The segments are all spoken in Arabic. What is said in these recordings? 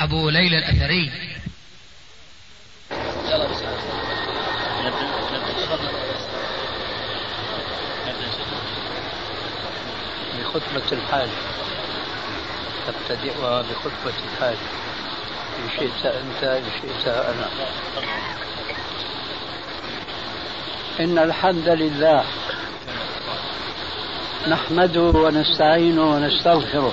ابو ليلى الاثري. بخطبة الحاج ابتدئها بخطبة الحاج، ان شئت انت ان شئت انا. ان الحمد لله نحمده ونستعينه ونستغفره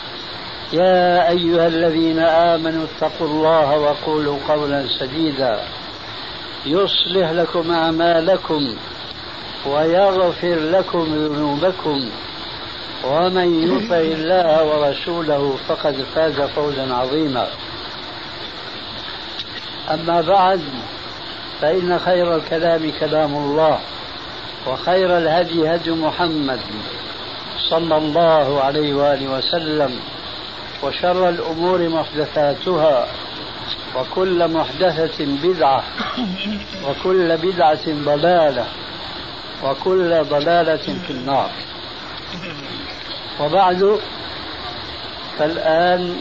يا أيها الذين آمنوا اتقوا الله وقولوا قولا سديدا يصلح لكم أعمالكم ويغفر لكم ذنوبكم، ومن يطع الله ورسوله فقد فاز فوزا عظيما. أما بعد، فإن خير الكلام كلام الله، وخير الهدي هدي محمد صلى الله عليه وآله وسلم، وشر الأمور محدثاتها، وكل محدثة بدعة، وكل بدعة ضلالة، وكل ضلالة في النار. وبعد، فالآن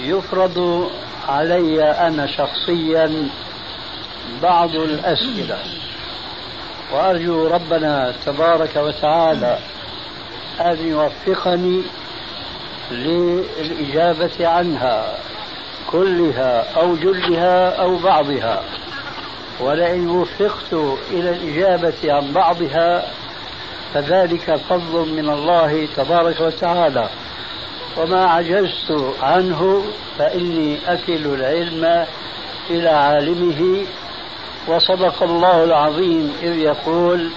يفرض علي أنا شخصيا بعض الأسئلة، وأرجو ربنا تبارك وتعالى أن يوفقني للإجابة عنها كلها أو جلها أو بعضها، ولئن وفقت إلى الإجابة عن بعضها فذلك فضل من الله تبارك وتعالى، وما عجزت عنه فإني أكل العلم إلى عالمه. وصدق الله العظيم إذ يقول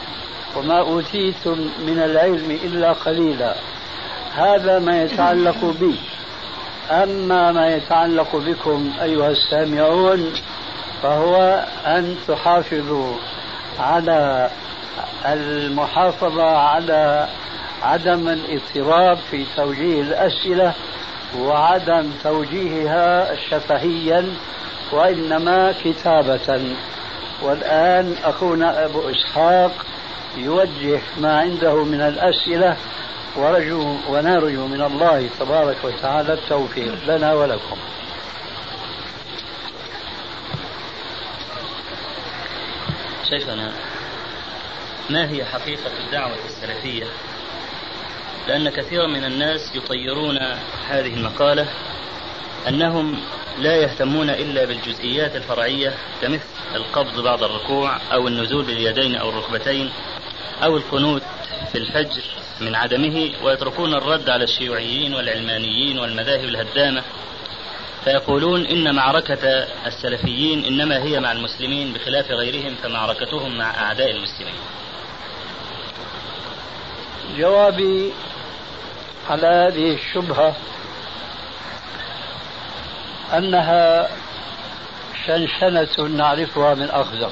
وما أوتيتم من العلم إلا قليلا. هذا ما يتعلق بي. أما ما يتعلق بكم أيها السامعون فهو أن تحافظوا على المحافظة على عدم الاضطراب في توجيه الأسئلة وعدم توجيهها شفهيا، وإنما كتابة. والآن أخونا أبو إسحاق يوجه ما عنده من الأسئلة، ونرجو من الله تبارك وتعالى التوفيق لنا ولكم. شيخنا، ما هي حقيقة الدعوة السلفية؟ لأن كثيرا من الناس يطيرون هذه المقالة أنهم لا يهتمون إلا بالجزئيات الفرعية، كمثل القبض بعد الركوع أو النزول باليدين أو الركبتين أو القنوت في الفجر من عدمه، ويتركون الرد على الشيوعيين والعلمانيين والمذاهب الهدامة، فيقولون إن معركة السلفيين إنما هي مع المسلمين بخلاف غيرهم، فمعركتهم مع أعداء المسلمين. جوابي على هذه الشبهة أنها شنشنة نعرفها من أخذهم.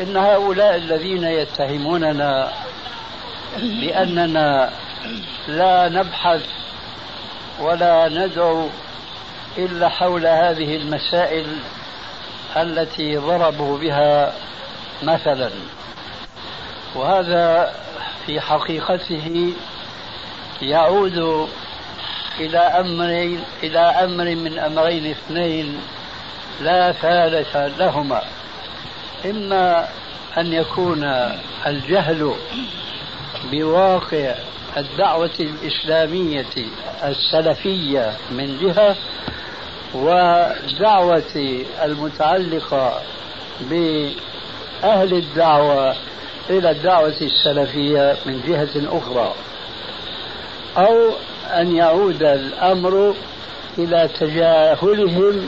إن هؤلاء الذين يتهموننا لأننا لا نبحث ولا ندعو إلا حول هذه المسائل التي ضربوا بها مثلا، وهذا في حقيقته يعود إلى أمر من أمرين اثنين لا ثالث لهما، إما أن يكون الجهل بواقع الدعوة الإسلامية السلفية من جهة، ودعوة المتعلقة بأهل الدعوة إلى الدعوة السلفية من جهة أخرى، أو أن يعود الأمر إلى تجاهلهم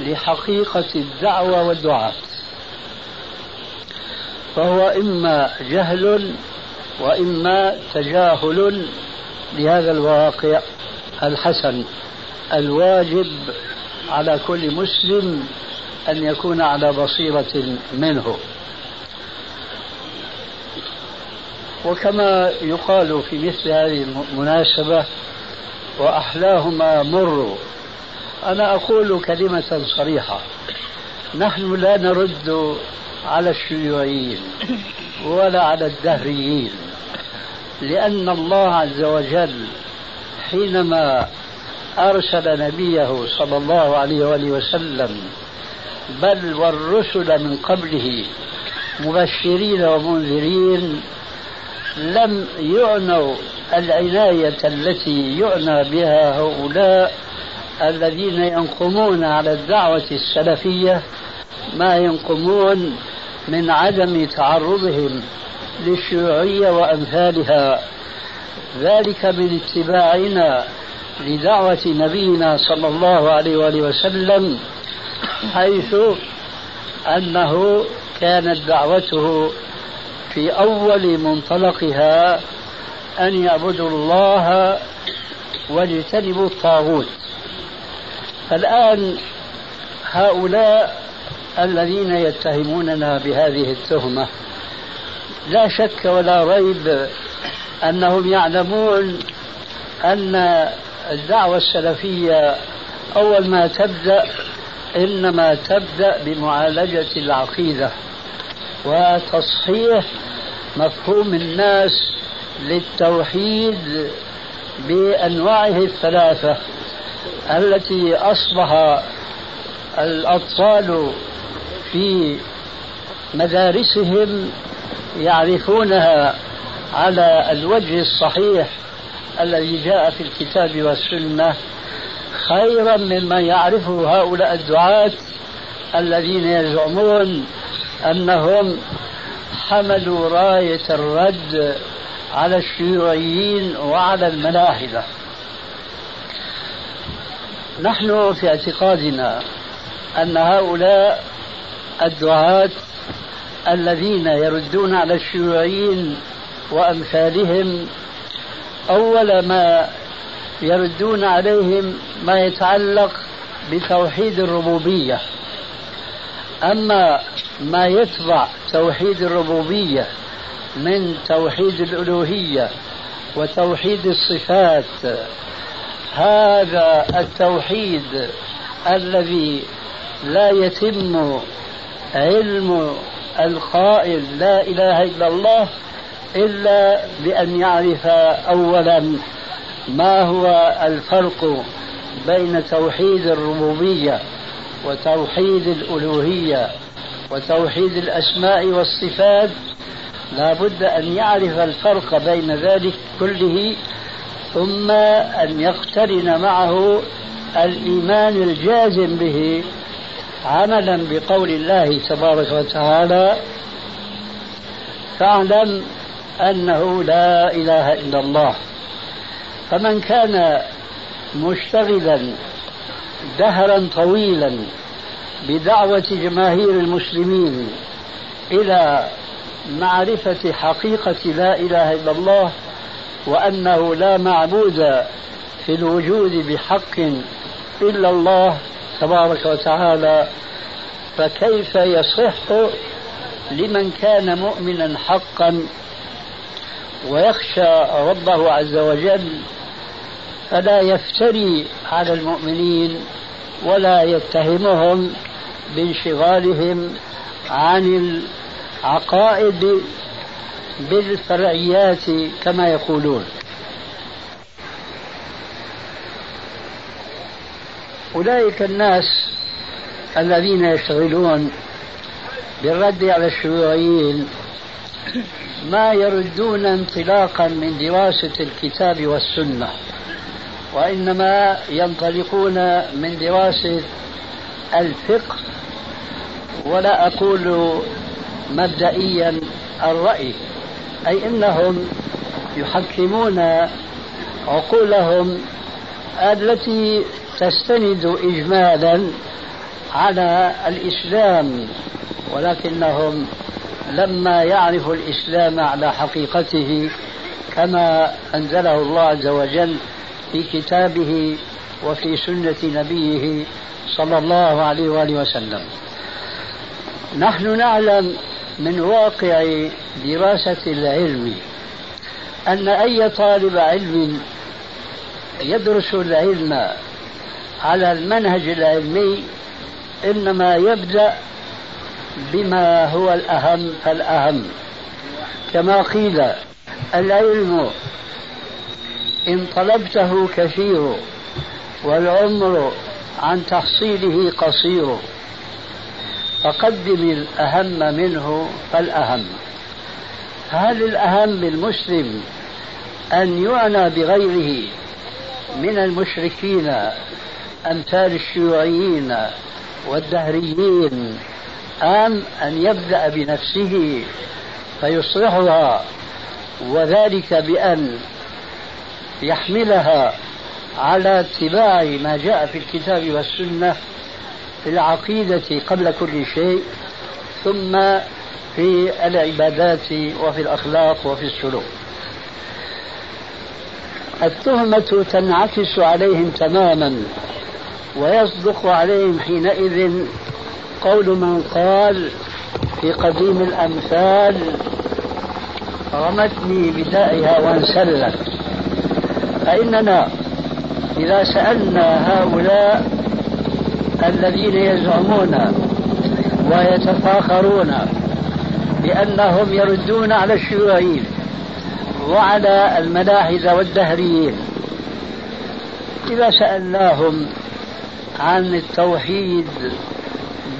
لحقيقة الدعوة والدعاة، فهو إما جهل وإما تجاهل لهذا الواقع الحسن الواجب على كل مسلم أن يكون على بصيرة منه. وكما يقال في مثل هذه المناسبة وأحلاهما مروا، أنا أقول كلمة صريحة، نحن لا نرد على الشيوعيين ولا على الدهريين، لأن الله عز وجل حينما أرسل نبيه صلى الله عليه وآله وسلم بل والرسل من قبله مبشرين ومنذرين لم يعنوا العناية التي يعنى بها هؤلاء الذين ينقمون على الدعوة السلفية ما ينقمون من عدم تعرضهم للشيوعية وأمثالها، ذلك من اتباعنا لدعوة نبينا صلى الله عليه وآله وسلم، حيث أنه كانت دعوته في أول منطلقها أن يعبدوا الله واجتنبوا الطاغوت. فالآن هؤلاء الذين يتهموننا بهذه التهمة لا شك ولا ريب أنهم يعلمون أن الدعوة السلفية أول ما تبدأ إنما تبدأ بمعالجة العقيدة وتصحيح مفهوم الناس للتوحيد بأنواعه الثلاثة التي أصبح الأطفال في مدارسهم يعرفونها على الوجه الصحيح الذي جاء في الكتاب والسنة خيرا مما يعرفه هؤلاء الدعاة الذين يزعمون أنهم حملوا راية الرد على الشيوعيين وعلى الملاحدة. نحن في اعتقادنا أن هؤلاء الدعاة الذين يردون على الشيوعيين وأمثالهم أول ما يردون عليهم ما يتعلق بتوحيد الربوبية، أما ما يتبع توحيد الربوبية من توحيد الألوهية وتوحيد الصفات، هذا التوحيد الذي لا يتم علم القائل لا إله إلا الله إلا بأن يعرف أولا ما هو الفرق بين توحيد الربوبية وتوحيد الألوهية وتوحيد الأسماء والصفات، لا بد أن يعرف الفرق بين ذلك كله، ثم أن يقترن معه الإيمان الجازم به عملا بقول الله تبارك وتعالى: فاعلم أنه لا إله إلا الله. فمن كان مشتغلا دهرا طويلا بدعوة جماهير المسلمين إلى معرفة حقيقة لا إله إلا الله وأنه لا معبود في الوجود بحق إلا الله تبارك وتعالى، فكيف يصح لمن كان مؤمنا حقا ويخشى ربه عز وجل فلا يفتري على المؤمنين ولا يتهمهم بانشغالهم عن العقائد بالفرعيات كما يقولون. أولئك الناس الذين يشتغلون بالرد على الشيوعيين ما يردون انطلاقا من دراسة الكتاب والسنة، وإنما ينطلقون من دراسة الفقه، ولا أقول مبدئيا الرأي، أي إنهم يحكمون عقولهم التي تستند إجمالا على الإسلام، ولكنهم لما يعرفوا الإسلام على حقيقته كما أنزله الله عز وجل في كتابه وفي سنة نبيه صلى الله عليه وآله وسلم. نحن نعلم من واقع دراسة العلم أن أي طالب علم يدرس العلم على المنهج العلمي إنما يبدأ بما هو الأهم فالأهم، كما قيل العلم إن طلبته كثير والعمر عن تحصيله قصير، فقدم الأهم منه فالأهم. هل الأهم بالمسلم أن يعنى بغيره من المشركين أمثال الشيوعيين والدهريين، أم أن يبدأ بنفسه فيصلحها، وذلك بأن يحملها على اتباع ما جاء في الكتاب والسنة في العقيدة قبل كل شيء، ثم في العبادات وفي الأخلاق وفي السلوك؟ التهمة تنعكس عليهم تماما، ويصدق عليهم حينئذ قول من قال في قديم الأمثال رمتني بدائها وانسلت. فإننا إذا سألنا هؤلاء الذين يزعمون ويتفاخرون بأنهم يردون على الشيوعيين وعلى الملاحدة والدهريين، إذا سألناهم عن التوحيد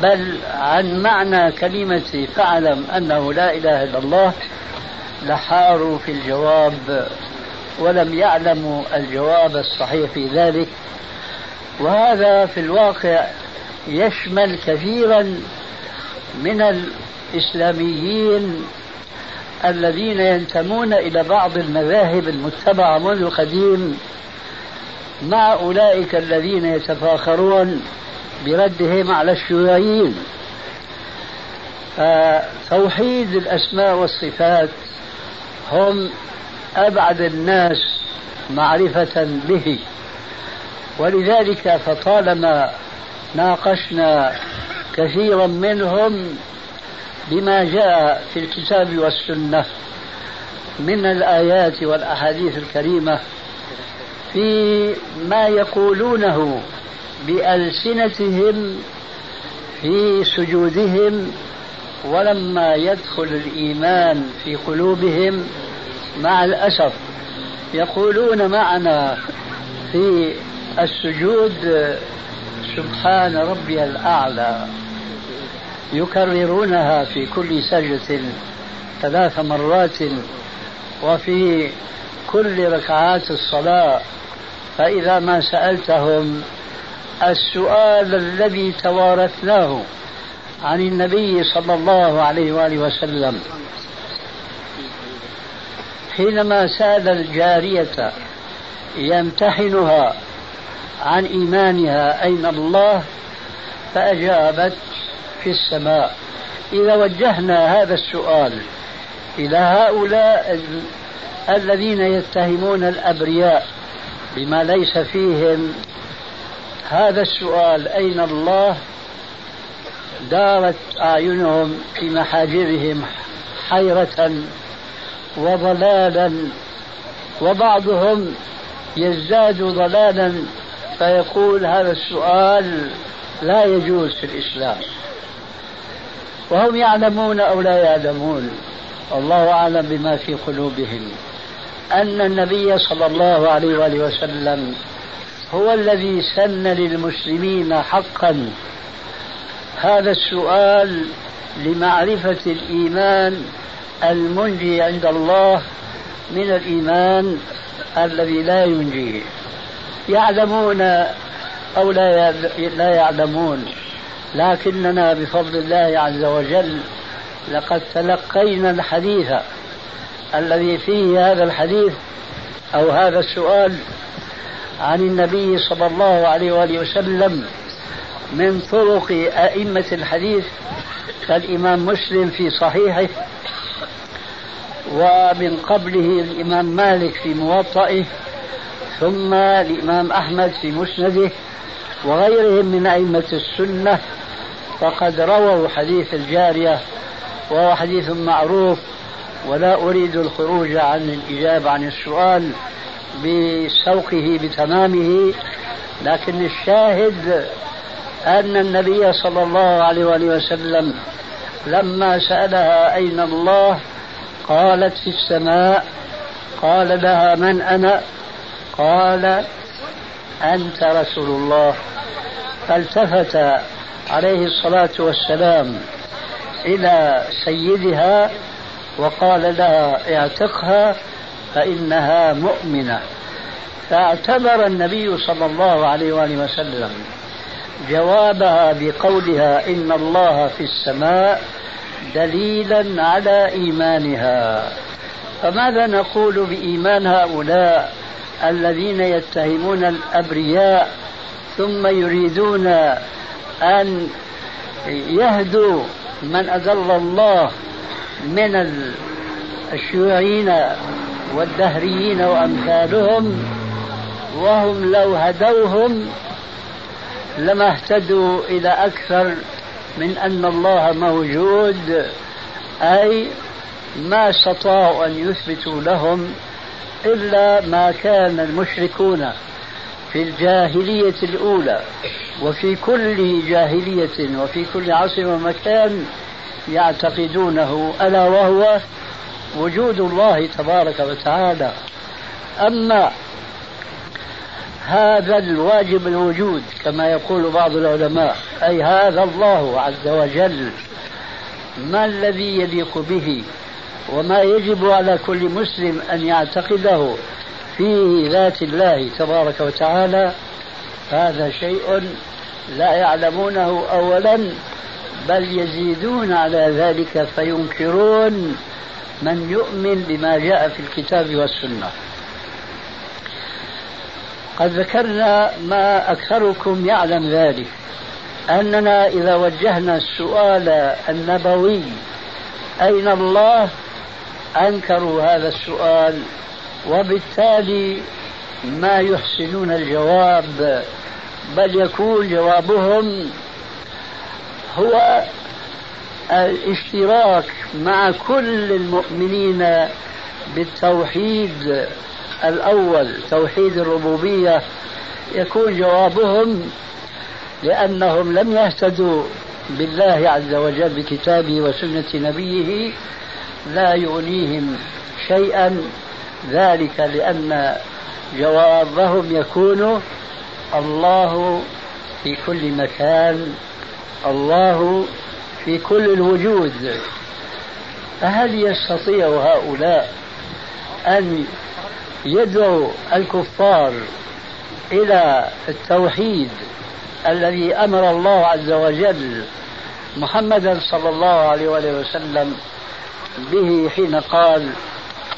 بل عن معنى كلمة فاعلم أنه لا إله إلا الله لحاروا في الجواب ولم يعلموا الجواب الصحيح في ذلك. وهذا في الواقع يشمل كثيرا من الإسلاميين الذين ينتمون إلى بعض المذاهب المتبعة منذ القديم، مع أولئك الذين يتفاخرون بردهم على الشيوعيين. فتوحيد الأسماء والصفات هم أبعد الناس معرفة به، ولذلك فطالما ناقشنا كثيرا منهم بما جاء في الكتاب والسنة من الآيات والأحاديث الكريمة في ما يقولونه بألسنتهم في سجودهم، ولما يدخل الإيمان في قلوبهم مع الأسف يقولون معنا في السجود سبحان ربي الأعلى، يكررونها في كل سجدة 3 مرات وفي كل ركعات الصلاة. فإذا ما سألتهم السؤال الذي توارثناه عن النبي صلى الله عليه وآله وسلم حينما سأل الجارية يمتحنها عن إيمانها أين الله، فأجابت في السماء، إذا وجهنا هذا السؤال إلى هؤلاء الذين يتهمون الأبرياء بما ليس فيهم، هذا السؤال أين الله دارت أعينهم في محاجرهم حيرة وضلالا، وبعضهم يزداد ضلالا فيقول هذا السؤال لا يجوز في الإسلام. وهم يعلمون أو لا يعلمون، الله أعلم بما في قلوبهم، أن النبي صلى الله عليه وآله وسلم هو الذي سن للمسلمين حقا هذا السؤال لمعرفة الإيمان المنجي عند الله من الإيمان الذي لا ينجيه، يعلمون أو لا يعلمون، لكننا بفضل الله عز وجل لقد تلقينا الحديث الذي فيه هذا الحديث أو هذا السؤال عن النبي صلى الله عليه وآله وسلم من طرق أئمة الحديث كالإمام مسلم في صحيحه، ومن قبله الإمام مالك في موطئه، ثم الإمام أحمد في مسنده، وغيرهم من أئمة السنة، فقد رووا حديث الجارية وهو حديث معروف، ولا أريد الخروج عن الإجابة عن السؤال بسوقه بتمامه، لكن الشاهد أن النبي صلى الله عليه وآله وسلم لما سألها أين الله قالت في السماء، قال لها من أنا؟ قال أنت رسول الله. فالتفت عليه الصلاة والسلام إلى سيدها وقال لها اعتقها فإنها مؤمنة، فاعتبر النبي صلى الله عليه وآله وسلم جوابها بقولها إن الله في السماء دليلا على إيمانها. فماذا نقول بإيمان هؤلاء الذين يتهمون الأبرياء ثم يريدون أن يهدوا من أضل الله من الشيوعيين والدهريين وأمثالهم، وهم لو هدوهم لما اهتدوا إلى أكثر من أن الله موجود، أي ما استطاعوا أن يثبتوا لهم إلا ما كان المشركون في الجاهلية الأولى وفي كل جاهلية وفي كل عصر ومكان يعتقدونه، ألا وهو وجود الله تبارك وتعالى. أما هذا الواجب الوجود كما يقول بعض العلماء، أي هذا الله عز وجل، ما الذي يليق به وما يجب على كل مسلم أن يعتقده في ذات الله تبارك وتعالى، هذا شيء لا يعلمونه أولا، بل يزيدون على ذلك فينكرون من يؤمن بما جاء في الكتاب والسنة. قد ذكرنا ما أكثركم يعلم ذلك، أننا إذا وجهنا السؤال النبوي أين الله أنكروا هذا السؤال، وبالتالي ما يحسنون الجواب، بل يكون جوابهم هو الاشتراك مع كل المؤمنين بالتوحيد الأول توحيد الربوبية، يكون جوابهم لأنهم لم يهتدوا بالله عز وجل بكتابه وسنة نبيه لا يغنيهم شيئا ذلك، لأن جوابهم يكون الله في كل مكان، الله في كل الوجود. فهل يستطيع هؤلاء أن يدعو الكفار إلى التوحيد الذي أمر الله عز وجل محمدا صلى الله عليه وسلم به حين قال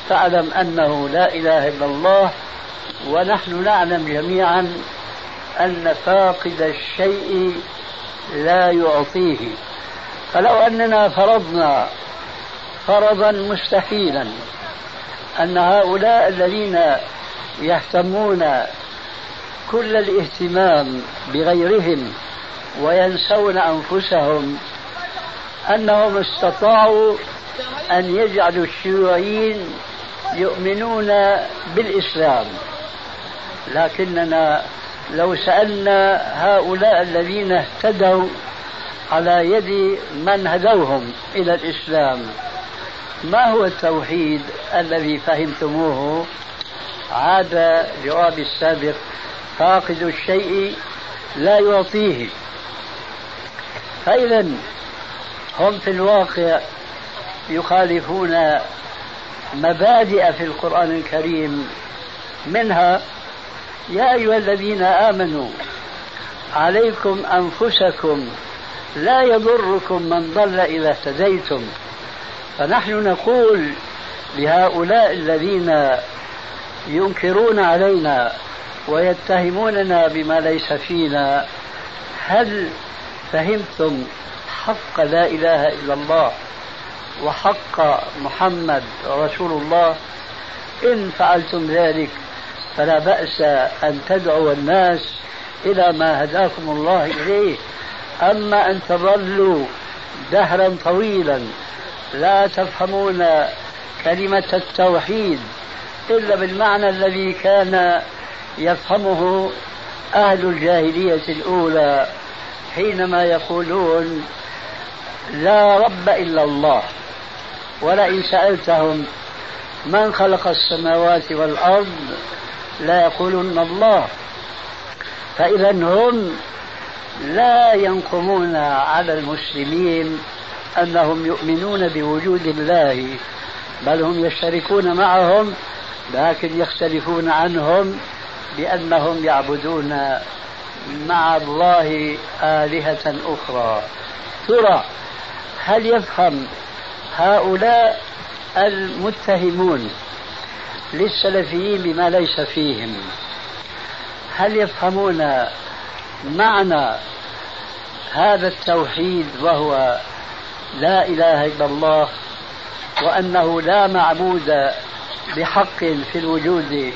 فاعلم أنه لا إله إلا الله، ونحن نعلم جميعا أن فاقد الشيء لا يعطيه، فلو أننا فرضنا فرضا مستحيلا أن هؤلاء الذين يهتمون كل الاهتمام بغيرهم وينسون أنفسهم أنهم استطاعوا أن يجعلوا الشيوعيين يؤمنون بالإسلام، لكننا لو سألنا هؤلاء الذين اهتدوا على يد من هدوهم إلى الإسلام. ما هو التوحيد الذي فهمتموه؟ عاد جواب السابق: فاقد الشيء لا يعطيه. فإذا هم في الواقع يخالفون مبادئ في القرآن الكريم، منها: يا أيها الذين آمنوا عليكم أنفسكم لا يضركم من ضل إذا اهتديتم. فنحن نقول لهؤلاء الذين ينكرون علينا ويتهموننا بما ليس فينا: هل فهمتم حق لا إله إلا الله وحق محمد رسول الله؟ إن فعلتم ذلك فلا بأس أن تدعو الناس إلى ما هداكم الله إليه، أما أن تظلوا دهرا طويلا لا تفهمون كلمة التوحيد إلا بالمعنى الذي كان يفهمه أهل الجاهلية الأولى حينما يقولون لا رب إلا الله. ولئن سألتهم من خلق السماوات والأرض لا يقولون الله. فإذا هم لا ينقمون على المسلمين أنهم يؤمنون بوجود الله، بل هم يشتركون معهم، لكن يختلفون عنهم بأنهم يعبدون مع الله آلهة أخرى. ترى هل يفهم هؤلاء المتهمون للسلفيين بما ليس فيهم، هل يفهمون معنى هذا التوحيد وهو لا إله إلا الله، وأنه لا معبود بحق في الوجود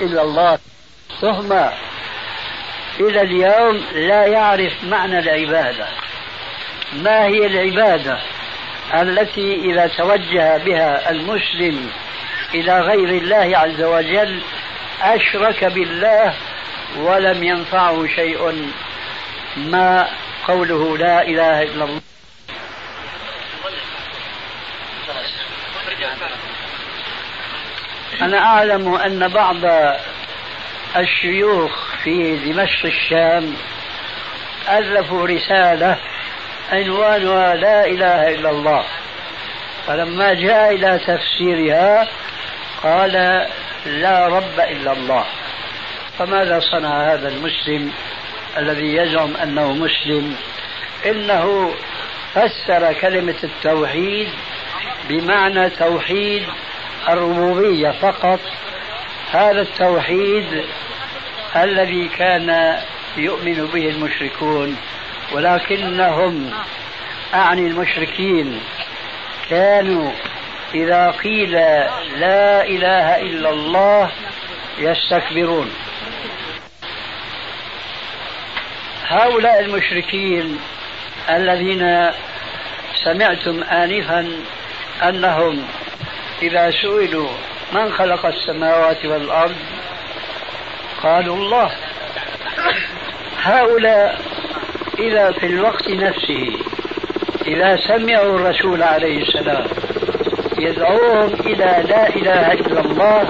إلا الله؟ تهمة إلى اليوم لا يعرف معنى العبادة. ما هي العبادة التي إذا توجه بها المسلم إلى غير الله عز وجل أشرك بالله ولم ينفعه شيء ما قوله لا إله إلا الله؟ أنا أعلم أن بعض الشيوخ في دمشق الشام ألفوا رسالة عنوانها لا إله إلا الله، فلما جاء إلى تفسيرها قال لا رب إلا الله. فماذا صنع هذا المسلم الذي يزعم أنه مسلم؟ إنه فسر كلمة التوحيد بمعنى توحيد الربوبية فقط، هذا التوحيد الذي كان يؤمن به المشركون، ولكنهم أعني المشركين كانوا إذا قيل لا إله إلا الله يستكبرون. هؤلاء المشركين الذين سمعتم آنفا أنهم إذا سئلوا من خلق السماوات والأرض قالوا الله، هؤلاء إذا في الوقت نفسه إذا سمعوا الرسول عليه السلام يدعوهم إلى لا إله إلا الله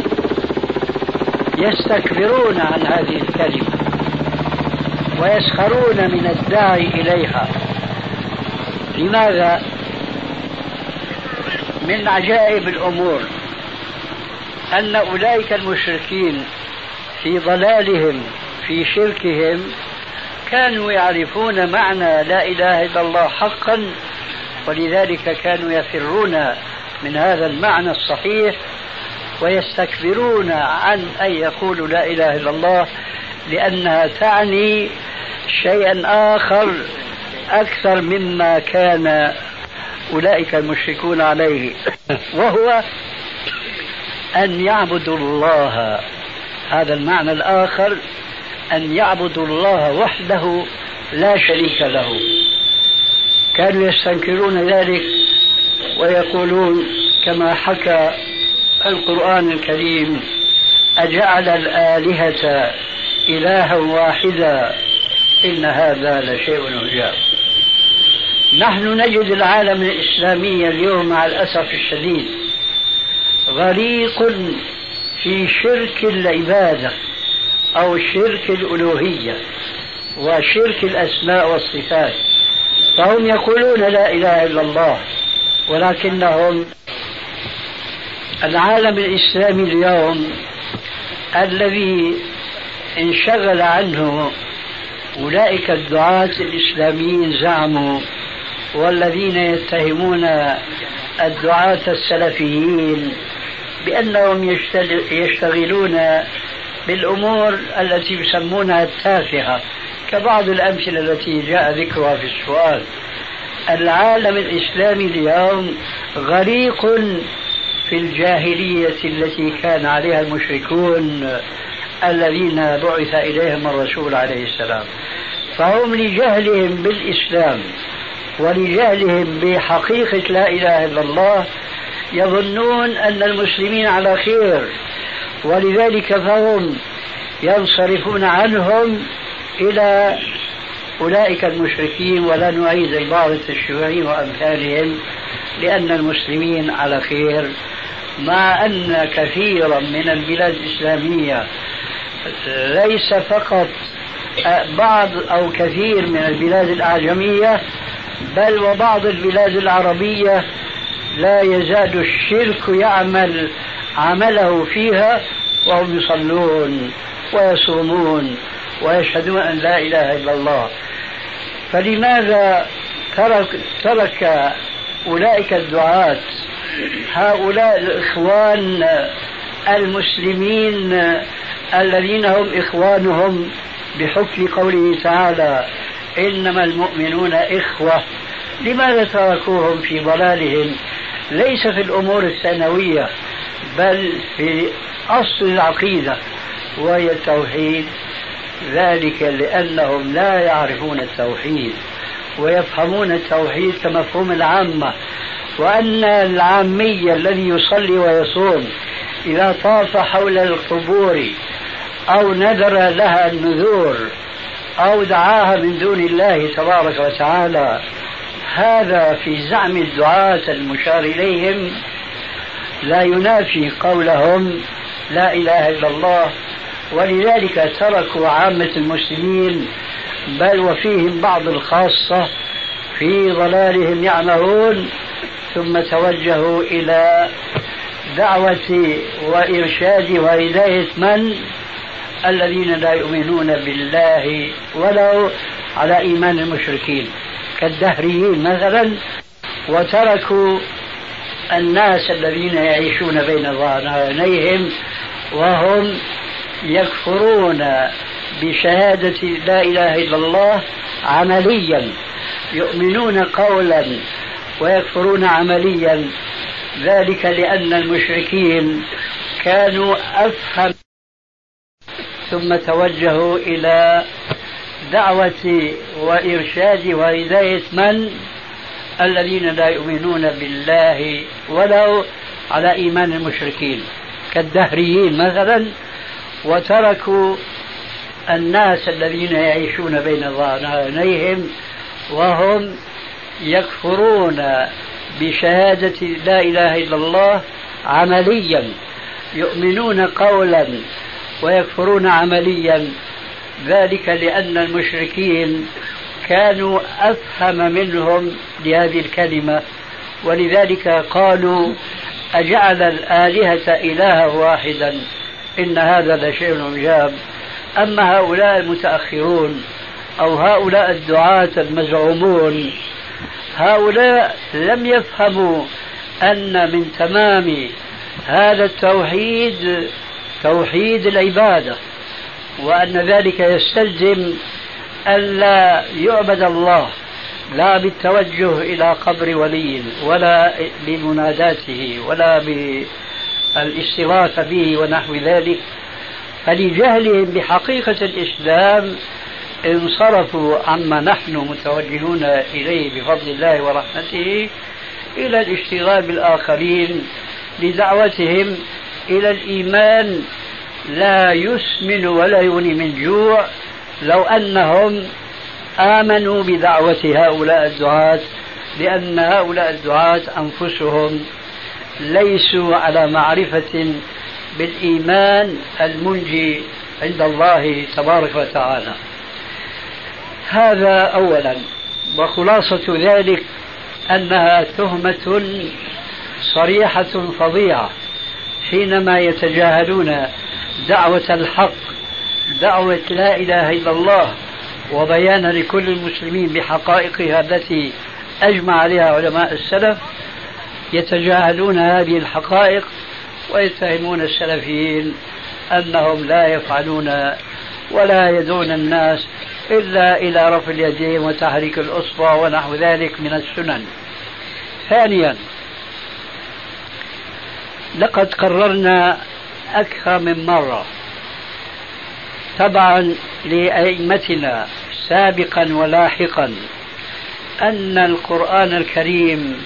يستكبرون عن هذه الكلمة ويسخرون من الداعي إليها. لماذا؟ من عجائب الأمور أن أولئك المشركين في ضلالهم في شركهم كانوا يعرفون معنى لا إله إلا الله حقا، ولذلك كانوا يفرون من هذا المعنى الصحيح ويستكبرون عن أن يقولوا لا إله إلا الله، لأنها تعني شيئا آخر أكثر مما كان أولئك المشركون عليه، وهو أن يعبدوا الله. هذا المعنى الآخر أن يعبدوا الله وحده لا شريك له. كانوا يستنكرون ذلك ويقولون كما حكى القرآن الكريم: أجعل الآلهة إلها واحدا إن هذا لشيء عجاب. نحن نجد العالم الإسلامي اليوم مع الأسف الشديد غريق في شرك العبادة أو شرك الألوهية وشرك الأسماء والصفات، فهم يقولون لا إله إلا الله، ولكنهم العالم الإسلامي اليوم الذي انشغل عنه أولئك الدعاة الإسلاميين زعموا، والذين يتهمون الدعاة السلفيين بأنهم يشتغلون بالأمور التي يسمونها التافهة كبعض الأمثلة التي جاء ذكرها في السؤال. العالم الإسلامي اليوم غريق في الجاهلية التي كان عليها المشركون الذين بعث إليهم الرسول عليه السلام، فهم لجهلهم بالإسلام ولجهلهم بحقيقة لا إله إلا الله يظنون أن المسلمين على خير، ولذلك فهم ينصرفون عنهم إلى أولئك المشركين، ولا نعيد عبارة الشيوعي وأمثالهم لأن المسلمين على خير، مع أن كثيرا من البلاد الإسلامية ليس فقط بعض أو كثير من البلاد الأعجمية بل وبعض البلاد العربية لا يزال الشرك يعمل عمله فيها وهم يصلون ويصومون ويشهدون أن لا إله إلا الله. فلماذا ترك أولئك الدعاة هؤلاء الإخوان المسلمين الذين هم إخوانهم بحكم قوله تعالى إنما المؤمنون إخوة؟ لماذا تركوهم في ضلالهم ليس في الأمور الثانوية بل في أصل العقيدة وهي التوحيد؟ ذلك لأنهم لا يعرفون التوحيد ويفهمون التوحيد كمفهوم العامة، وأن العامي الذي يصلي ويصوم إذا طاف حول القبور أو نذر لها النذور أو دعاها من دون الله تبارك وتعالى، هذا في زعم الدعاة المشار إليهم لا ينافي قولهم لا إله إلا الله. ولذلك تركوا عامة المسلمين بل وفيهم بعض الخاصة في ضلالهم يعمهون، ثم توجهوا إلى دعوة وإرشاد وهداية من الذين لا يؤمنون بالله ولو على إيمان المشركين كالدهريين مثلا، وتركوا الناس الذين يعيشون بين ظهرانيهم وهم يكفرون بشهادة لا إله إلا الله عمليا، يؤمنون قولا ويكفرون عمليا. ذلك لأن المشركين كانوا أفهم، ثم توجهوا إلى دعوة وإرشاد وهداية من الذين لا يؤمنون بالله ولو على إيمان المشركين كالدهريين مثلا، وتركوا الناس الذين يعيشون بين ظهرانيهم وهم يكفرون بشهادة لا إله إلا الله عمليا، يؤمنون قولا ويكفرون عمليا. ذلك لأن المشركين كانوا أفهم منهم لهذه الكلمة، ولذلك قالوا أجعل الآلهة إلها واحدا إن هذا لشيء عجاب. أما هؤلاء المتأخرون أو هؤلاء الدعاة المزعومون، هؤلاء لم يفهموا أن من تمام هذا التوحيد توحيد العبادة، وأن ذلك يستلزم أن لا يعبد الله لا بالتوجه إلى قبر ولي ولا بمناداته ولا بالاستغاثة به ونحو ذلك. فلجهلهم بحقيقة الإسلام انصرفوا عما نحن متوجهون إليه بفضل الله ورحمته إلى الاشتغال بالآخرين لدعوتهم إلى الإيمان لا يسمن ولا يغني من جوع، لو أنهم آمنوا بدعوة هؤلاء الدعاة لأن هؤلاء الدعاة أنفسهم ليسوا على معرفة بالإيمان المنجي عند الله تبارك وتعالى. هذا أولا. وخلاصة ذلك أنها تهمة صريحة فظيعة حينما يتجاهلون دعوة الحق، دعوة لا إله إلا الله وبيان لكل المسلمين بحقائقها التي أجمع عليها علماء السلف، يتجاهلون هذه الحقائق ويتهمون السلفيين أنهم لا يفعلون ولا يدعون الناس إلا إلى رفع اليدين وتحريك الأصبع ونحو ذلك من السنن. ثانيا، لقد قررنا أكثر من مرة طبعا لأئمتنا سابقا ولاحقا أن القرآن الكريم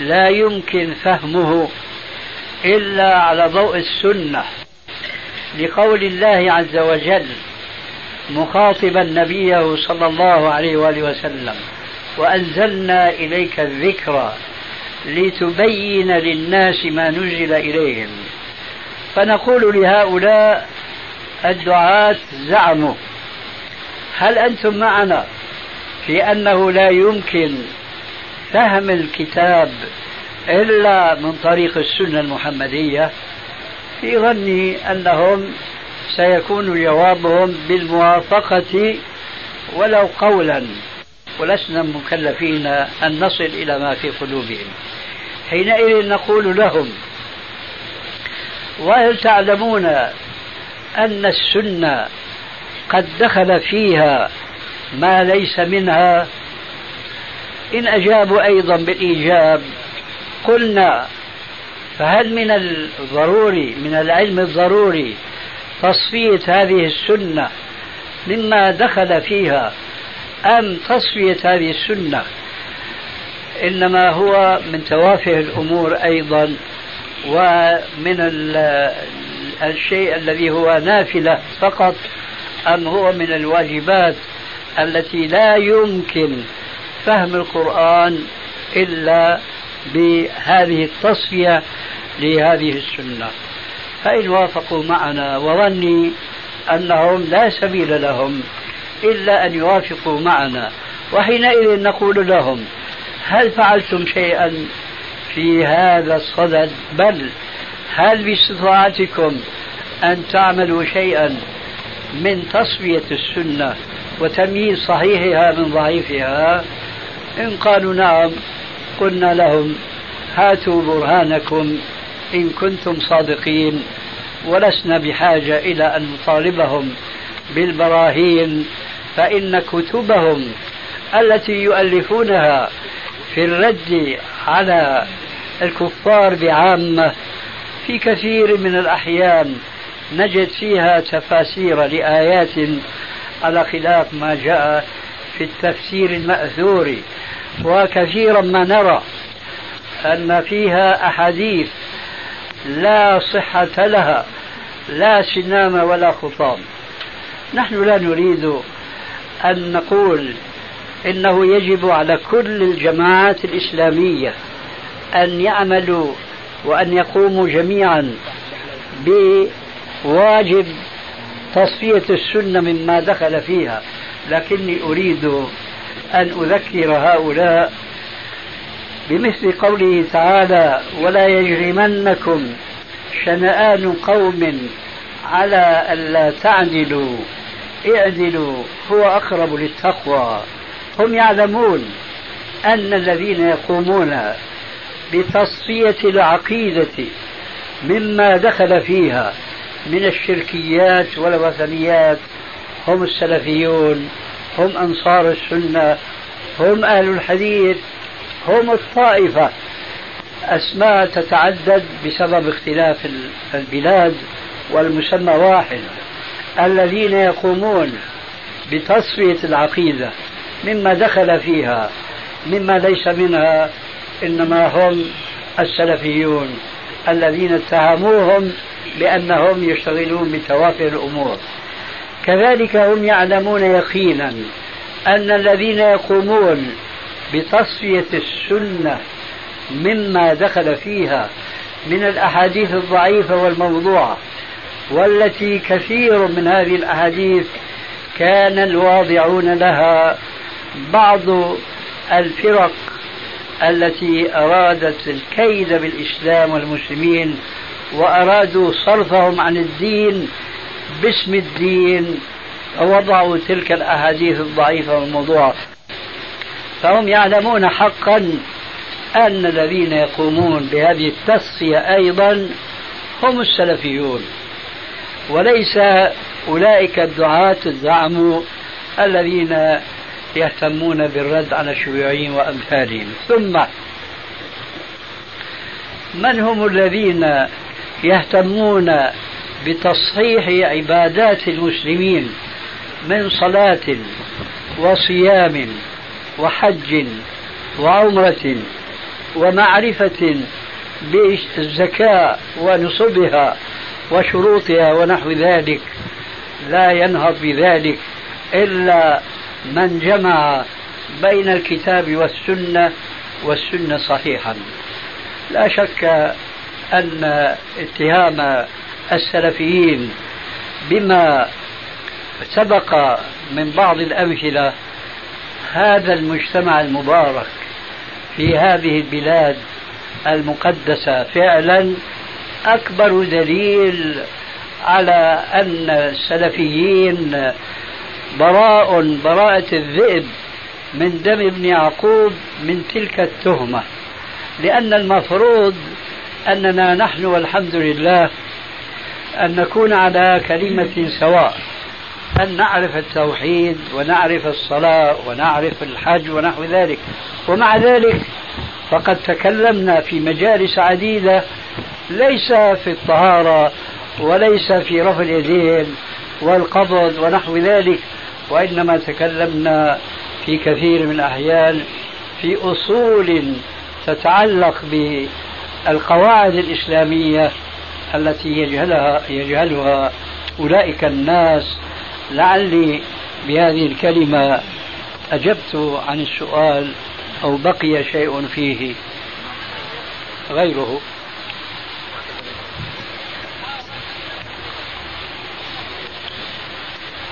لا يمكن فهمه إلا على ضوء السنة، لقول الله عز وجل مخاطبا نبيه صلى الله عليه وآله وسلم: وأنزلنا إليك الذكر لتبين للناس ما نزل إليهم. فنقول لهؤلاء الدعاة زعموا: هل أنتم معنا في أنه لا يمكن فهم الكتاب إلا من طريق السنة المحمدية؟ في ظني أنهم سيكون جوابهم بالموافقة ولو قولا، ولسنا مكلفين أن نصل إلى ما في قلوبهم. حينئذ نقول لهم: وهل تعلمون أن السنة قد دخل فيها ما ليس منها؟ إن أجابوا أيضا بالإيجاب قلنا: فهل من الضروري، من العلم الضروري، تصفية هذه السنة مما دخل فيها، أم تصفية هذه السنة إنما هو من توافه الأمور أيضا ومن الشيء الذي هو نافلة فقط، أم هو من الواجبات التي لا يمكن فهم القرآن إلا بهذه التصفية لهذه السنة؟ فإن وافقوا معنا، وظني أنهم لا سبيل لهم إلا أن يوافقوا معنا، وحينئذ نقول لهم: هل فعلتم شيئا في هذا الصدد؟ بل هل باستطاعتكم أن تعملوا شيئا من تصفية السنة وتمييز صحيحها من ضعيفها؟ إن قالوا نعم قلنا لهم: هاتوا برهانكم إن كنتم صادقين. ولسنا بحاجة إلى أن نطالبهم بالبراهين، فإن كتبهم التي يؤلفونها في الرد على الكفار بعامة في كثير من الأحيان نجد فيها تفاسير لآيات على خلاف ما جاء في التفسير المأثور، وكثيرا ما نرى أن فيها أحاديث لا صحة لها، لا سنام ولا خطام. نحن لا نريد أن نقول إنه يجب على كل الجماعات الإسلامية أن يعملوا وأن يقوموا جميعا بواجب تصفية السنة مما دخل فيها، لكني أريد أن أذكر هؤلاء بمثل قوله تعالى: ولا يجرمنكم شنآن قوم على ألا تعدلوا، اعدلوا هو أقرب للتقوى. هم يعلمون أن الذين يقومون بتصفية العقيدة مما دخل فيها من الشركيات والوثنيات هم السلفيون، هم أنصار السنة، هم أهل الحديث، هم الطائفة. أسماء تتعدد بسبب اختلاف البلاد، والمسمى واحد. الذين يقومون بتصفية العقيدة مما دخل فيها مما ليس منها إنما هم السلفيون الذين اتهموهم بأنهم يشتغلون بتوافه الأمور. كذلك هم يعلمون يقينا أن الذين يقومون بتصفية السنة مما دخل فيها من الأحاديث الضعيفة والموضوعة، والتي كثير من هذه الأحاديث كان الواضعون لها بعض الفرق التي أرادت الكيد بالإسلام والمسلمين وأرادوا صرفهم عن الدين باسم الدين، ووضعوا تلك الأحاديث الضعيفة والموضوعة. فهم يعلمون حقا أن الذين يقومون بهذه التصفية أيضا هم السلفيون، وليس أولئك الدعاة الزعم الذين يهتمون بالرد على الشيوعيين وأمثالهم. ثم من هم الذين يهتمون بتصحيح عبادات المسلمين من صلاة وصيام وحج وعمرة ومعرفة بالزكاة ونصبها وشروطها ونحو ذلك؟ لا ينهض بذلك إلا من جمع بين الكتاب والسنة، والسنة صحيحا. لا شك أن اتهام السلفيين بما سبق من بعض الأمثلة هذا المجتمع المبارك في هذه البلاد المقدسة فعلا أكبر دليل على أن السلفيين براءة الذئب من دم ابن يعقوب من تلك التهمة، لأن المفروض أننا نحن والحمد لله أن نكون على كلمة سواء، أن نعرف التوحيد ونعرف الصلاة ونعرف الحج ونحو ذلك، ومع ذلك فقد تكلمنا في مجالس عديدة ليس في الطهارة وليس في رفع اليدين والقبض ونحو ذلك، وإنما تكلمنا في كثير من الأحيان في أصول تتعلق بالقواعد الإسلامية التي يجهلها أولئك الناس. لعلي بهذه الكلمة أجبت عن السؤال أو بقي شيء فيه غيره؟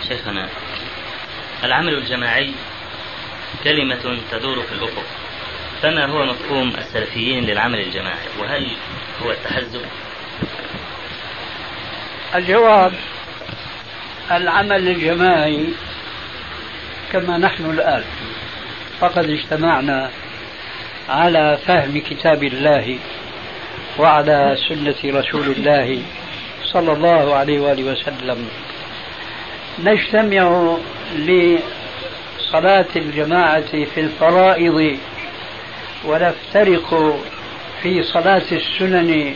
شيخنا، العمل الجماعي كلمة تدور في الأفق، فما هو مفهوم السلفيين للعمل الجماعي؟ وهل هو التحزب؟ الجواب: العمل الجماعي كما نحن الآن فقد اجتمعنا على فهم كتاب الله وعلى سنة رسول الله صلى الله عليه وآله وسلم، نجتمع لصلاة الجماعة في الفرائض ونفترق في صلاة السنن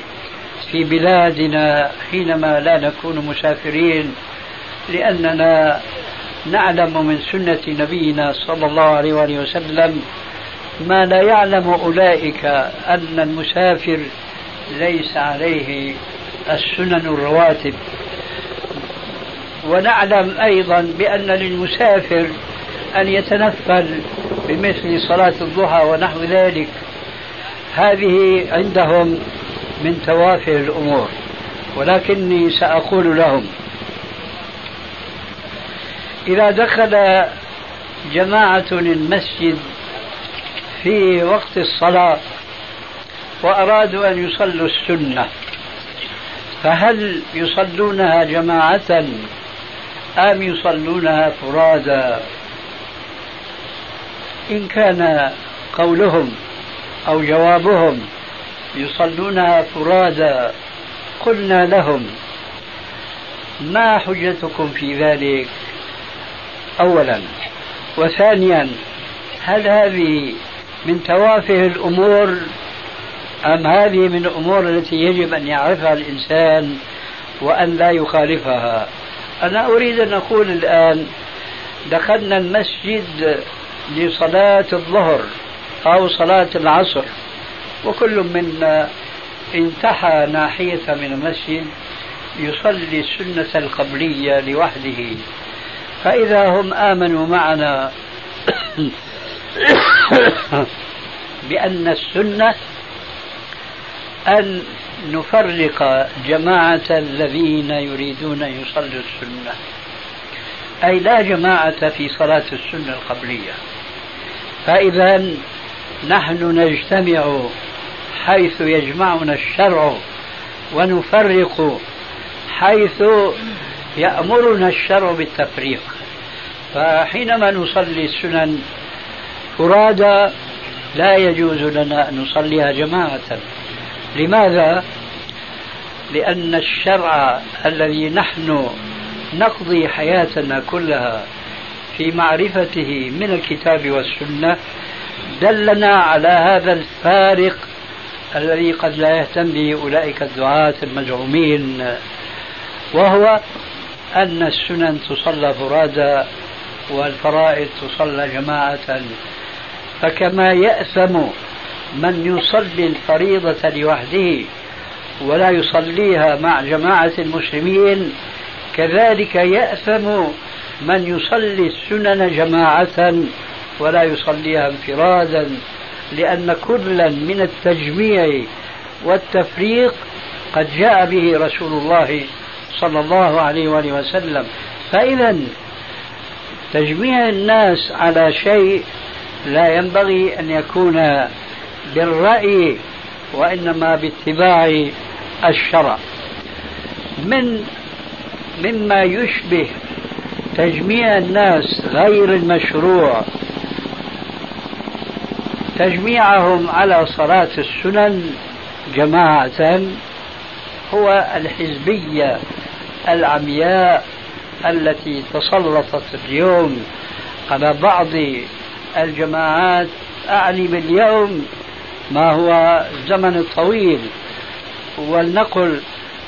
في بلادنا حينما لا نكون مسافرين، لأننا نعلم من سنة نبينا صلى الله عليه وآله وسلم ما لا يعلم أولئك، أن المسافر ليس عليه السنن الرواتب، ونعلم أيضا بأن للمسافر أن يتنفل بمثل صلاة الضحى ونحو ذلك، هذه عندهم من توافر الأمور. ولكني سأقول لهم: إذا دخل جماعة المسجد في وقت الصلاة وأرادوا أن يصلوا السنة، فهل يصلونها جماعة أم يصلونها فرادا؟ إن كان قولهم أو جوابهم يصلونها فرادا، قلنا لهم: ما حجتكم في ذلك أولا؟ وثانيا، هل هذه من توافه الأمور أم هذه من الأمور التي يجب أن يعرفها الإنسان وأن لا يخالفها؟ أنا أريد أن أقول الآن: دخلنا المسجد لصلاة الظهر أو صلاة العصر، وكل منا انتحى ناحية من المسجد يصلي السنة القبلية لوحده، فإذا هم آمنوا معنا بأن السنة أن نفرق جماعة الذين يريدون يصلوا السنة، أي لا جماعة في صلاة السنة القبلية. فإذا نحن نجتمع حيث يجمعنا الشرع ونفرق حيث يأمرنا الشرع بالتفريق. فحينما نصلي السنن فرادى لا يجوز لنا أن نصليها جماعة. لماذا؟ لأن الشرع الذي نحن نقضي حياتنا كلها في معرفته من الكتاب والسنة دلنا على هذا الفارق الذي قد لا يهتم به أولئك الدعاة المزعومين، وهو أن السنن تصلى فرادى والفرائض تصلى جماعة. فكما يأثم من يصلي الفريضة لوحده ولا يصليها مع جماعة المسلمين، كذلك يأثم من يصلي السنن جماعة ولا يصليها انفرادا، لأن كلا من التجميع والتفريق قد جاء به رسول الله صلى الله عليه وآله وسلم. فإذا تجميع الناس على شيء لا ينبغي أن يكون بالرأي وإنما باتباع الشرع. مما يشبه تجميع الناس غير المشروع تجميعهم على صلاة السنن جماعة هو الحزبية العمياء التي تسلطت اليوم على بعض الجماعات. أعني باليوم ما هو زمن طويل، ولنقل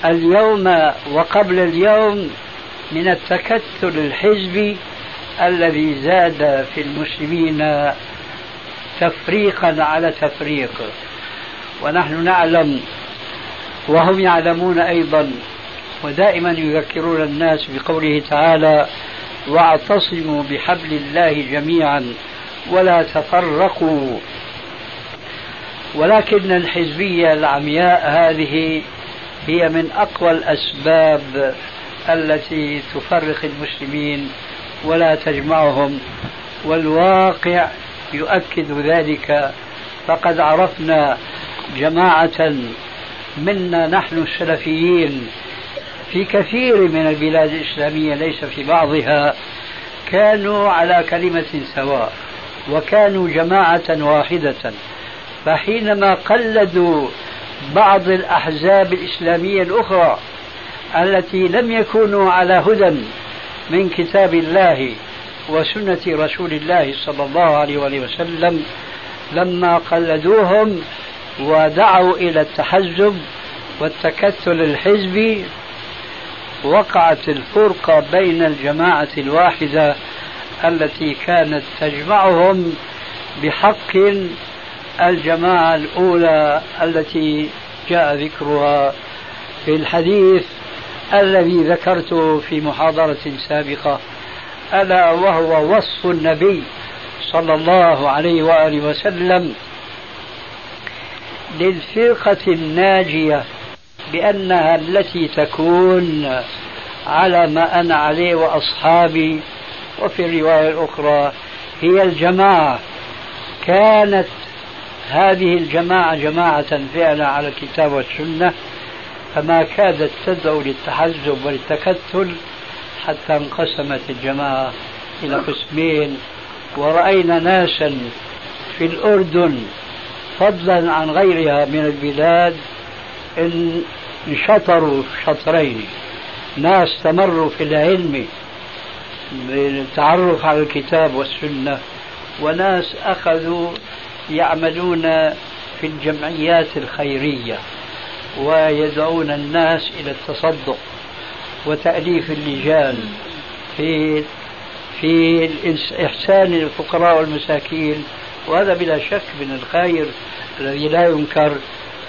اليوم وقبل اليوم، من التكتل الحزبي الذي زاد في المسلمين تفريقا على تفريق. ونحن نعلم وهم يعلمون أيضا، ودائما يذكرون الناس بقوله تعالى: واعتصموا بحبل الله جميعا ولا تفرقوا. ولكن الحزبية العمياء هذه هي من أقوى الأسباب التي تفرق المسلمين ولا تجمعهم، والواقع يؤكد ذلك. فقد عرفنا جماعة منا نحن السلفيين في كثير من البلاد الإسلامية، ليس في بعضها، كانوا على كلمة سواء وكانوا جماعة واحدة. فحينما قلدوا بعض الأحزاب الإسلامية الأخرى التي لم يكونوا على هدى من كتاب الله وسنة رسول الله صلى الله عليه وسلم، لما قلدوهم ودعوا إلى التحزب والتكتل الحزبي وقعت الفرقة بين الجماعة الواحدة التي كانت تجمعهم بحق الجماعة الأولى التي جاء ذكرها في الحديث الذي ذكرته في محاضرة سابقة، ألا وهو وصف النبي صلى الله عليه وآله وسلم للفرقة الناجية بأنها التي تكون على ما أنا عليه وأصحابي، وفي الرواية الأخرى هي الجماعة. كانت هذه الجماعة جماعة فعلا على الكتاب والسنة، فما كادت تدعو للتحزب والتكتل حتى انقسمت الجماعة إلى قسمين. ورأينا ناسا في الأردن فضلا عن غيرها من البلاد انشطروا شطرين، ناس استمروا في العلم بالتعرف على الكتاب والسنة، وناس أخذوا يعملون في الجمعيات الخيرية ويدعون الناس إلى التصدق وتأليف اللجان في إحسان الفقراء والمساكين. وهذا بلا شك من الخير الذي لا ينكر،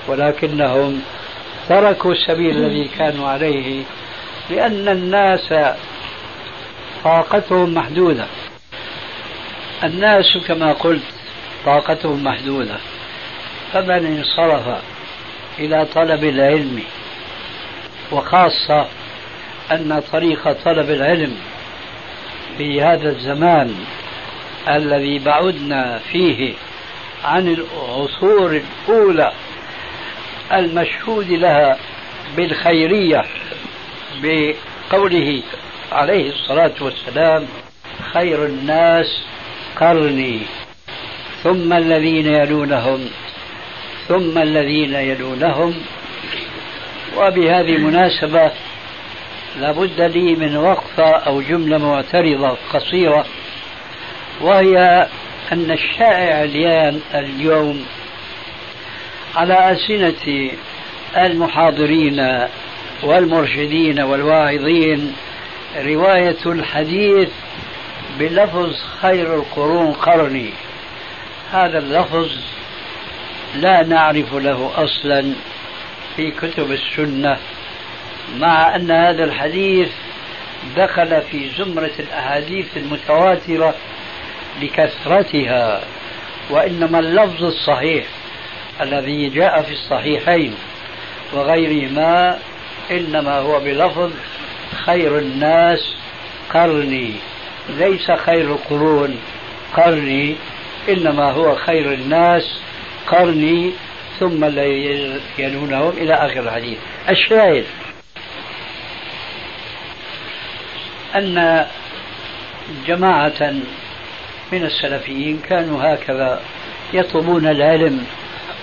ولكنهم تركوا السبيل الذي كانوا عليه لأن الناس طاقتهم محدودة. الناس كما قلت طاقتهم محدودة، فمن انصرف إلى طلب العلم، وخاصة أن طريق طلب العلم في هذا الزمان الذي بعدنا فيه عن العصور الأولى المشهود لها بالخيرية بقوله عليه الصلاة والسلام: خير الناس قرني ثم الذين يلونهم ثم الذين يلونهم. وبهذه المناسبة لابد لي من وقفة أو جملة معترضة قصيرة، وهي أن الشائع اليوم على ألسنة المحاضرين والمرشدين والواعظين رواية الحديث بلفظ خير القرون قرني. هذا اللفظ لا نعرف له أصلا في كتب السنة، مع أن هذا الحديث دخل في زمرة الأحاديث المتواترة لكثرتها، وإنما اللفظ الصحيح الذي جاء في الصحيحين وغيرهما إنما هو بلفظ خير الناس قرني، ليس خير القرون قرني، إنما هو خير الناس قرني ثم الذين يلونهم إلى آخر الحديث. الشاهد أن جماعة من السلفيين كانوا هكذا يطلبون العلم،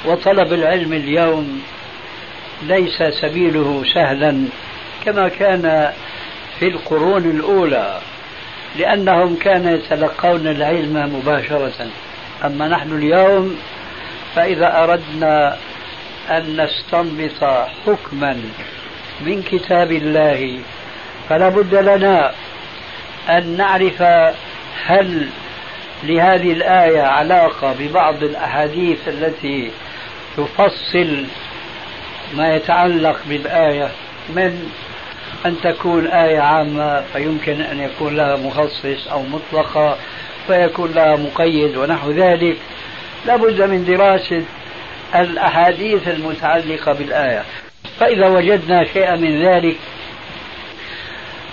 وطلب العلم اليوم ليس سبيله سهلا كما كان في القرون الأولى، لأنهم كانوا يتلقون العلم مباشرة. أما نحن اليوم فإذا أردنا أن نستنبط حكما من كتاب الله فلا بد لنا أن نعرف هل لهذه الآية علاقة ببعض الأحاديث التي تفصل ما يتعلق بالآية، من أن تكون آية عامة فيمكن أن يكون لها مخصص، أو مطلقة فيكون لها مقيد ونحو ذلك. لا بد من دراسة الأحاديث المتعلقة بالآية، فإذا وجدنا شيئا من ذلك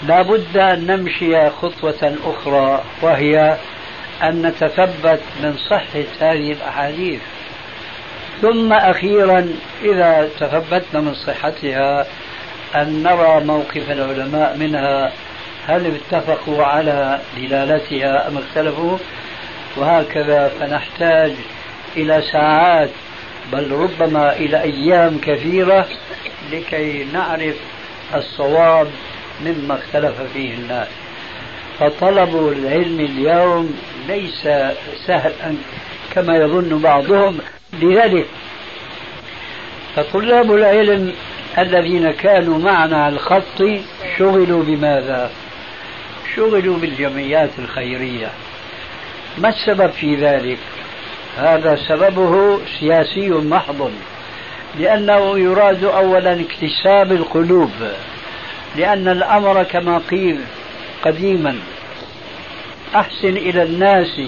لا بد أن نمشي خطوة أخرى، وهي أن نتثبت من صحة هذه الأحاديث، ثم أخيرا إذا تثبتنا من صحتها أن نرى موقف العلماء منها، هل اتفقوا على دلالتها أم اختلفوا، وهكذا. فنحتاج إلى ساعات بل ربما إلى أيام كثيرة لكي نعرف الصواب مما اختلف فيه الناس. فطلب العلم اليوم ليس سهلا كما يظن بعضهم، لذلك فطلاب العلم الذين كانوا معنا على الخط شغلوا بماذا؟ شغلوا بالجمعيات الخيرية. ما السبب في ذلك؟ هذا سببه سياسي محض، لأنه يراد أولا اكتساب القلوب، لأن الأمر كما قيل قديما: أحسن إلى الناس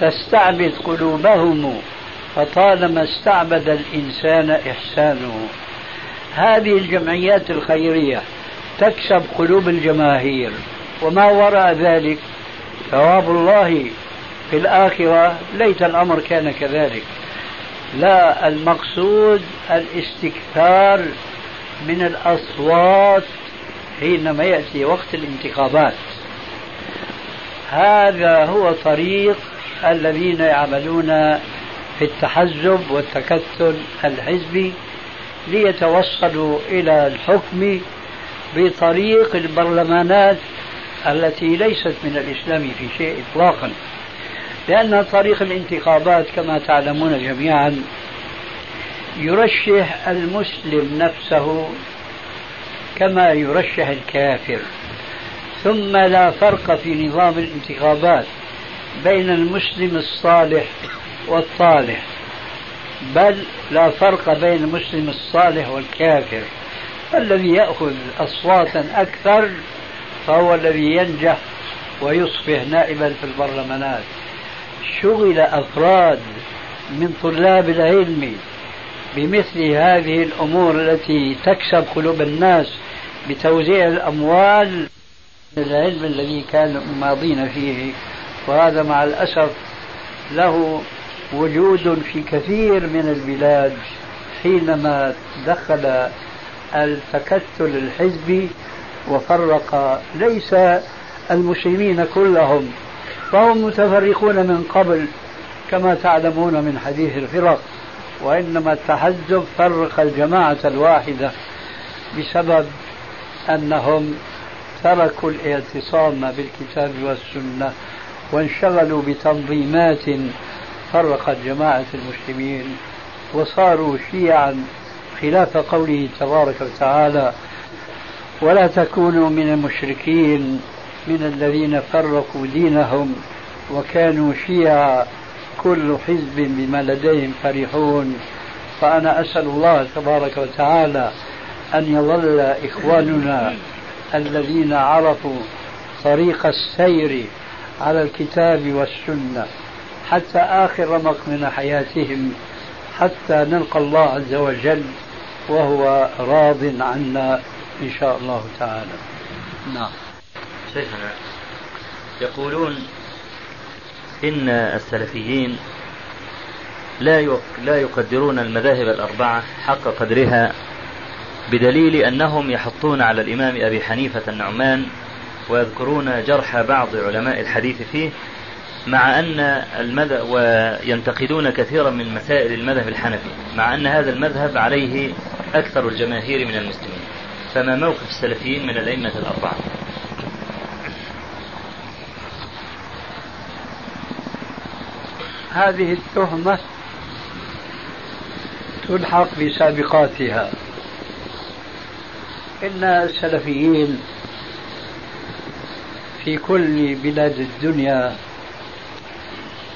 تستعبد قلوبهم فطالما استعبد الإنسان إحسانه. هذه الجمعيات الخيرية تكسب قلوب الجماهير، وما وراء ذلك ثواب الله في الآخرة. ليت الأمر كان كذلك. لا، المقصود الاستكثار من الأصوات حينما يأتي وقت الانتخابات. هذا هو طريق الذين يعملون في التحزب والتكتل الحزبي ليتوصلوا إلى الحكم بطريق البرلمانات التي ليست من الإسلام في شيء إطلاقا، لأن طريق الانتخابات كما تعلمون جميعا يرشح المسلم نفسه كما يرشح الكافر، ثم لا فرق في نظام الانتخابات بين المسلم الصالح والطالح، بل لا فرق بين المسلم الصالح والكافر. الذي يأخذ أصواتا أكثر فهو الذي ينجح ويصبح نائبا في البرلمانات. شغل أفراد من طلاب العلم بمثل هذه الأمور التي تكسب قلوب الناس بتوزيع الأموال العلم الذي كان ماضين فيه، وهذا مع الأسف له وجود في كثير من البلاد حينما دخل التكتل الحزبي وفرق ليس المسلمين كلهم، فهم متفرقون من قبل كما تعلمون من حديث الفرق، وإنما التحزب فرق الجماعة الواحدة بسبب أنهم تركوا الاعتصام بالكتاب والسنة وانشغلوا بتنظيمات فرقت جماعة المسلمين وصاروا شيعا خلاف قوله تبارك وتعالى: ولا تكونوا من المشركين من الذين فرقوا دينهم وكانوا شيعا كل حزب بما لديهم فرحون. فأنا أسأل الله تبارك وتعالى أن يظل إخواننا الذين عرفوا طريق السير على الكتاب والسنة حتى آخر رمق من حياتهم، حتى نلقى الله عز وجل وهو راض عنا إن شاء الله تعالى. نعم. شيخنا يقولون إن السلفيين لا يقدرون المذاهب الأربعة حق قدرها، بدليل أنهم يحطون على الإمام أبي حنيفة النعمان ويذكرون جرح بعض علماء الحديث فيه، مع أن وينتقدون كثيرا من مسائل المذهب الحنفي، مع أن هذا المذهب عليه أكثر الجماهير من المسلمين، فما موقف السلفيين من الأئمة الأربعة؟ هذه التهمة تلحق بسابقاتها. إن السلفيين في كل بلاد الدنيا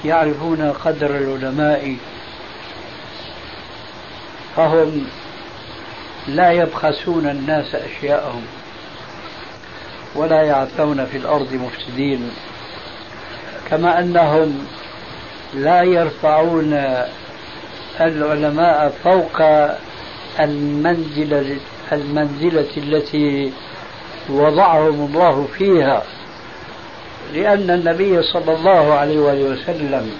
يعرفون قدر العلماء، فهم لا يبخسون الناس أشياءهم ولا يعثون في الأرض مفسدين، كما أنهم لا يرفعون العلماء فوق المنزلة التي وضعهم الله فيها، لأن النبي صلى الله عليه وسلم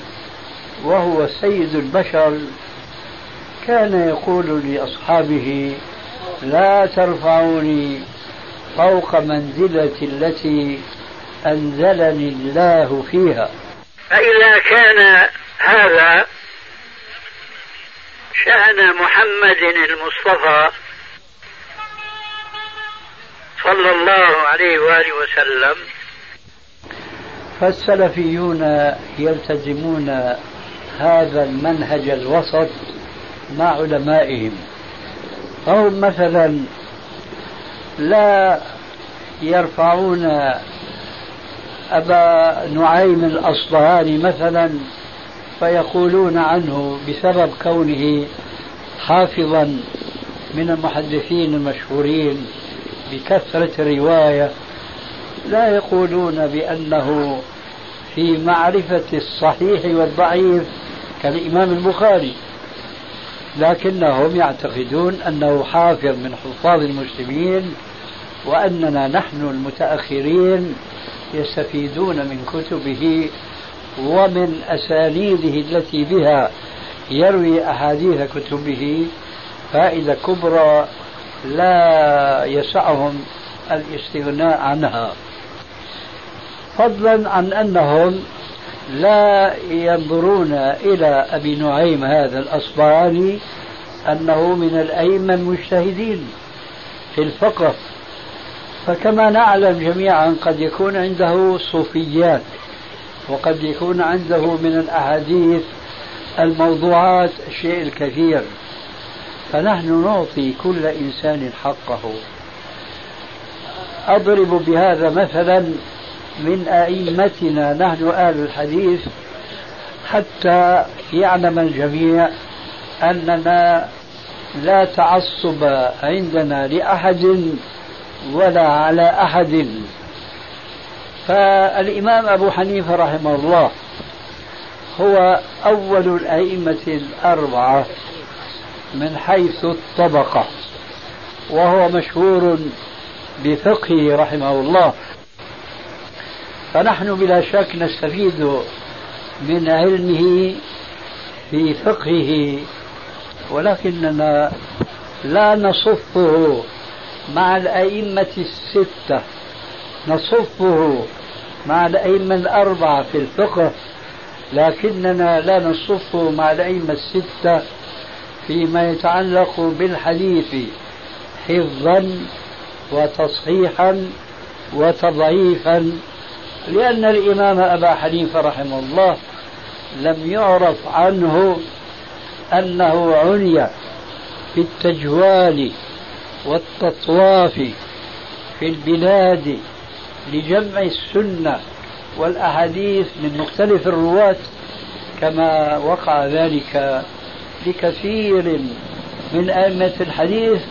وهو سيد البشر كان يقول لأصحابه: لا ترفعوني فوق منزلتي التي أنزلني الله فيها. فإذا كان هذا شأن محمد المصطفى صلى الله عليه وآله وسلم، فالسلفيون يلتزمون هذا المنهج الوسط مع علمائهم. فهم مثلا لا يرفعون أبا نعيم الأصبهاني مثلا فيقولون عنه بسبب كونه حافظا من المحدثين المشهورين بكثرة الرواية، لا يقولون بأنه في معرفة الصحيح والضعيف كالإمام البخاري، لكنهم يعتقدون أنه حافظ من حفاظ المسلمين، وأننا نحن المتأخرين يستفيدون من كتبه ومن أسانيده التي بها يروي أحاديث كتبه فائدة كبرى لا يسعهم الاستغناء عنها، فضلا عن أنهم لا ينظرون إلى أبي نعيم هذا الأصبهاني أنه من الأئمة المجتهدين في الفقه، فكما نعلم جميعا قد يكون عنده صوفيات، وقد يكون عنده من الأحاديث الموضوعات الشيء الكثير، فنحن نعطي كل إنسان حقه. أضرب بهذا مثلا من أئمتنا نحن أهل الحديث حتى يعلم الجميع أننا لا تعصب عندنا لأحد ولا على أحد. فالإمام أبو حنيفة رحمه الله هو أول الأئمة الأربعة من حيث الطبقة، وهو مشهور بفقهه رحمه الله، فنحن بلا شك نستفيد من علمه في فقهه، ولكننا لا نصفه مع الأئمة الستة، نصفه مع الأئمة الأربعة في الفقه، لكننا لا نصفه مع الأئمة الستة فيما يتعلق بالحديث حفظا وتصحيحا وتضعيفا، لأن الإمام أبا حنيفة رحمه الله لم يعرف عنه أنه عني في التجوال والتطواف في البلاد لجمع السنة والأحاديث من مختلف الرواة، كما وقع ذلك لكثير من أئمة الحديث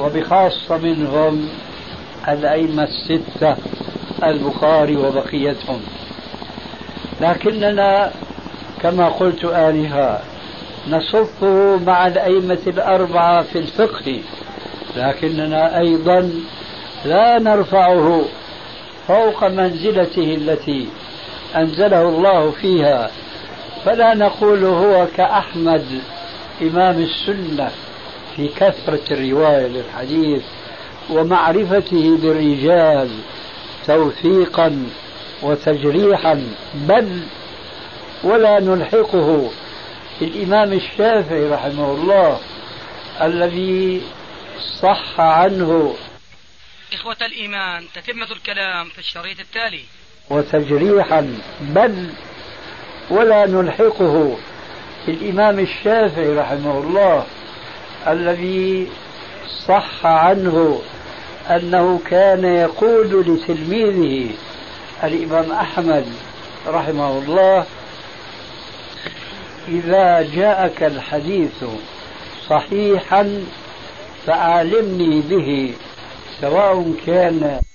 وبخاصة منهم الأئمة الستة البخاري وبقيتهم. لكننا كما قلت آنفا نصفه مع الأئمة الأربعة في الفقه، لكننا أيضا لا نرفعه فوق منزلته التي أنزله الله فيها، فلا نقول هو كأحمد إمام السنة في كثرة الرواية للحديث ومعرفته بالرجال توثيقا وتجريحا، بل ولا نلحقه الإمام الشافعي رحمه الله الذي صح عنه إخوة الإيمان تتمة الكلام في الشريط التالي وتجريحا، بل ولا نلحقه الإمام الشافعي رحمه الله الذي صح عنه أنه كان يقول لتلميذه الإمام أحمد رحمه الله: إذا جاءك الحديث صحيحا فأعلمني به سواء كان